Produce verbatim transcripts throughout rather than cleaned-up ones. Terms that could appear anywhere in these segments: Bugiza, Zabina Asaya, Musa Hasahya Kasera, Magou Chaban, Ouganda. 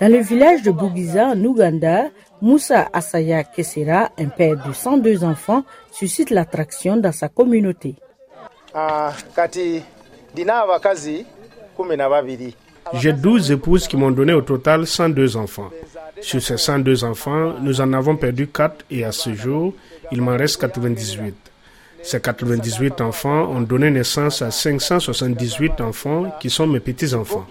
Dans le village de Bugiza, en Ouganda, Musa Hasahya Kasera, un père de cent deux enfants, suscite l'attraction dans sa communauté. J'ai douze épouses qui m'ont donné au total cent deux enfants. Sur ces cent deux enfants, nous en avons perdu quatre et à ce jour, il m'en reste quatre-vingt-dix-huit. Ces quatre-vingt-dix-huit enfants ont donné naissance à cinq cent soixante-dix-huit enfants qui sont mes petits-enfants.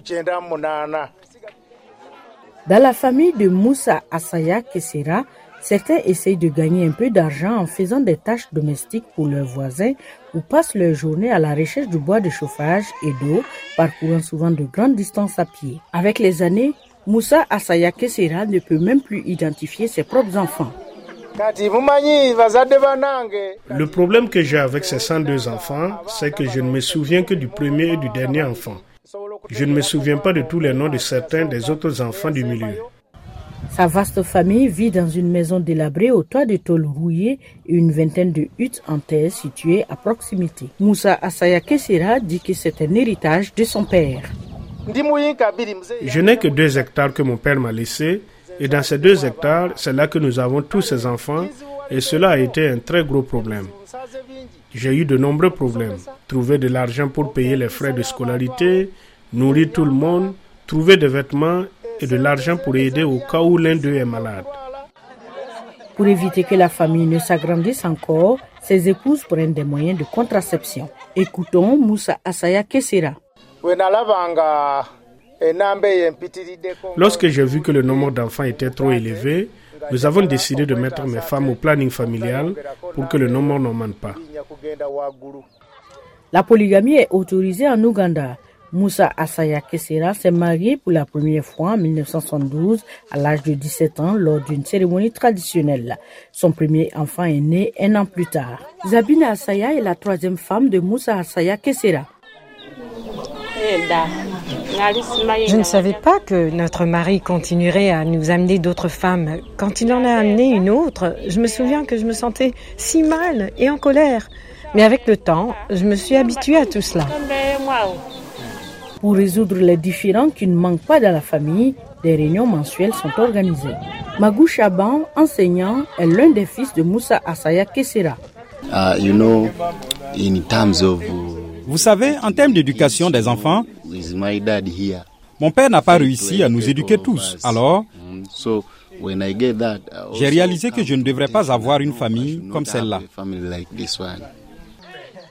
Dans la famille de Musa Hasahya Kasera, certains essayent de gagner un peu d'argent en faisant des tâches domestiques pour leurs voisins ou passent leur journée à la recherche du bois de chauffage et d'eau, parcourant souvent de grandes distances à pied. Avec les années, Musa Hasahya Kasera ne peut même plus identifier ses propres enfants. Le problème que j'ai avec ces cent deux enfants, c'est que je ne me souviens que du premier et du dernier enfant. Je ne me souviens pas de tous les noms de certains des autres enfants du milieu. Sa vaste famille vit dans une maison délabrée au toit de tôle rouillée et une vingtaine de huttes en terre situées à proximité. Musa Hasahya Kasera dit que c'est un héritage de son père. Je n'ai que deux hectares que mon père m'a laissés, et dans ces deux hectares, c'est là que nous avons tous ces enfants, et cela a été un très gros problème. J'ai eu de nombreux problèmes. Trouver de l'argent pour payer les frais de scolarité, nourrir tout le monde, trouver des vêtements et de l'argent pour aider au cas où l'un d'eux est malade. Pour éviter que la famille ne s'agrandisse encore, ses épouses prennent des moyens de contraception. Écoutons Musa Hasahya Kasera. Lorsque j'ai vu que le nombre d'enfants était trop élevé, nous avons décidé de mettre mes femmes au planning familial pour que le nombre n'augmente pas. La polygamie est autorisée en Ouganda. Musa Hasahya Kasera s'est marié pour la première fois en mille neuf cent soixante-douze à l'âge de dix-sept ans lors d'une cérémonie traditionnelle. Son premier enfant est né un an plus tard. Zabina Asaya est la troisième femme de Musa Hasahya Kasera. Je ne savais pas que notre mari continuerait à nous amener d'autres femmes. Quand il en a amené une autre, je me souviens que je me sentais si mal et en colère. Mais avec le temps, je me suis habituée à tout cela. Pour résoudre les différends qui ne manquent pas dans la famille, des réunions mensuelles sont organisées. Magou Chaban, enseignant, est l'un des fils de Musa Hasahya Kasera. Uh, you know, in terms of... Vous savez, en termes d'éducation des enfants, mon père n'a pas réussi à nous éduquer tous. Alors, j'ai réalisé que je ne devrais pas avoir une famille comme celle-là.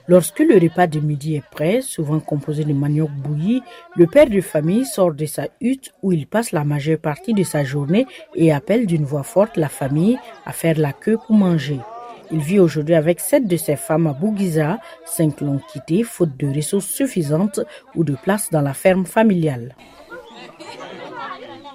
Lorsque le repas de midi est prêt, souvent composé de manioc bouilli, le père de famille sort de sa hutte où il passe la majeure partie de sa journée et appelle d'une voix forte la famille à faire la queue pour manger. Il vit aujourd'hui avec sept de ses femmes à Bugiza, cinq l'ont quitté faute de ressources suffisantes ou de place dans la ferme familiale.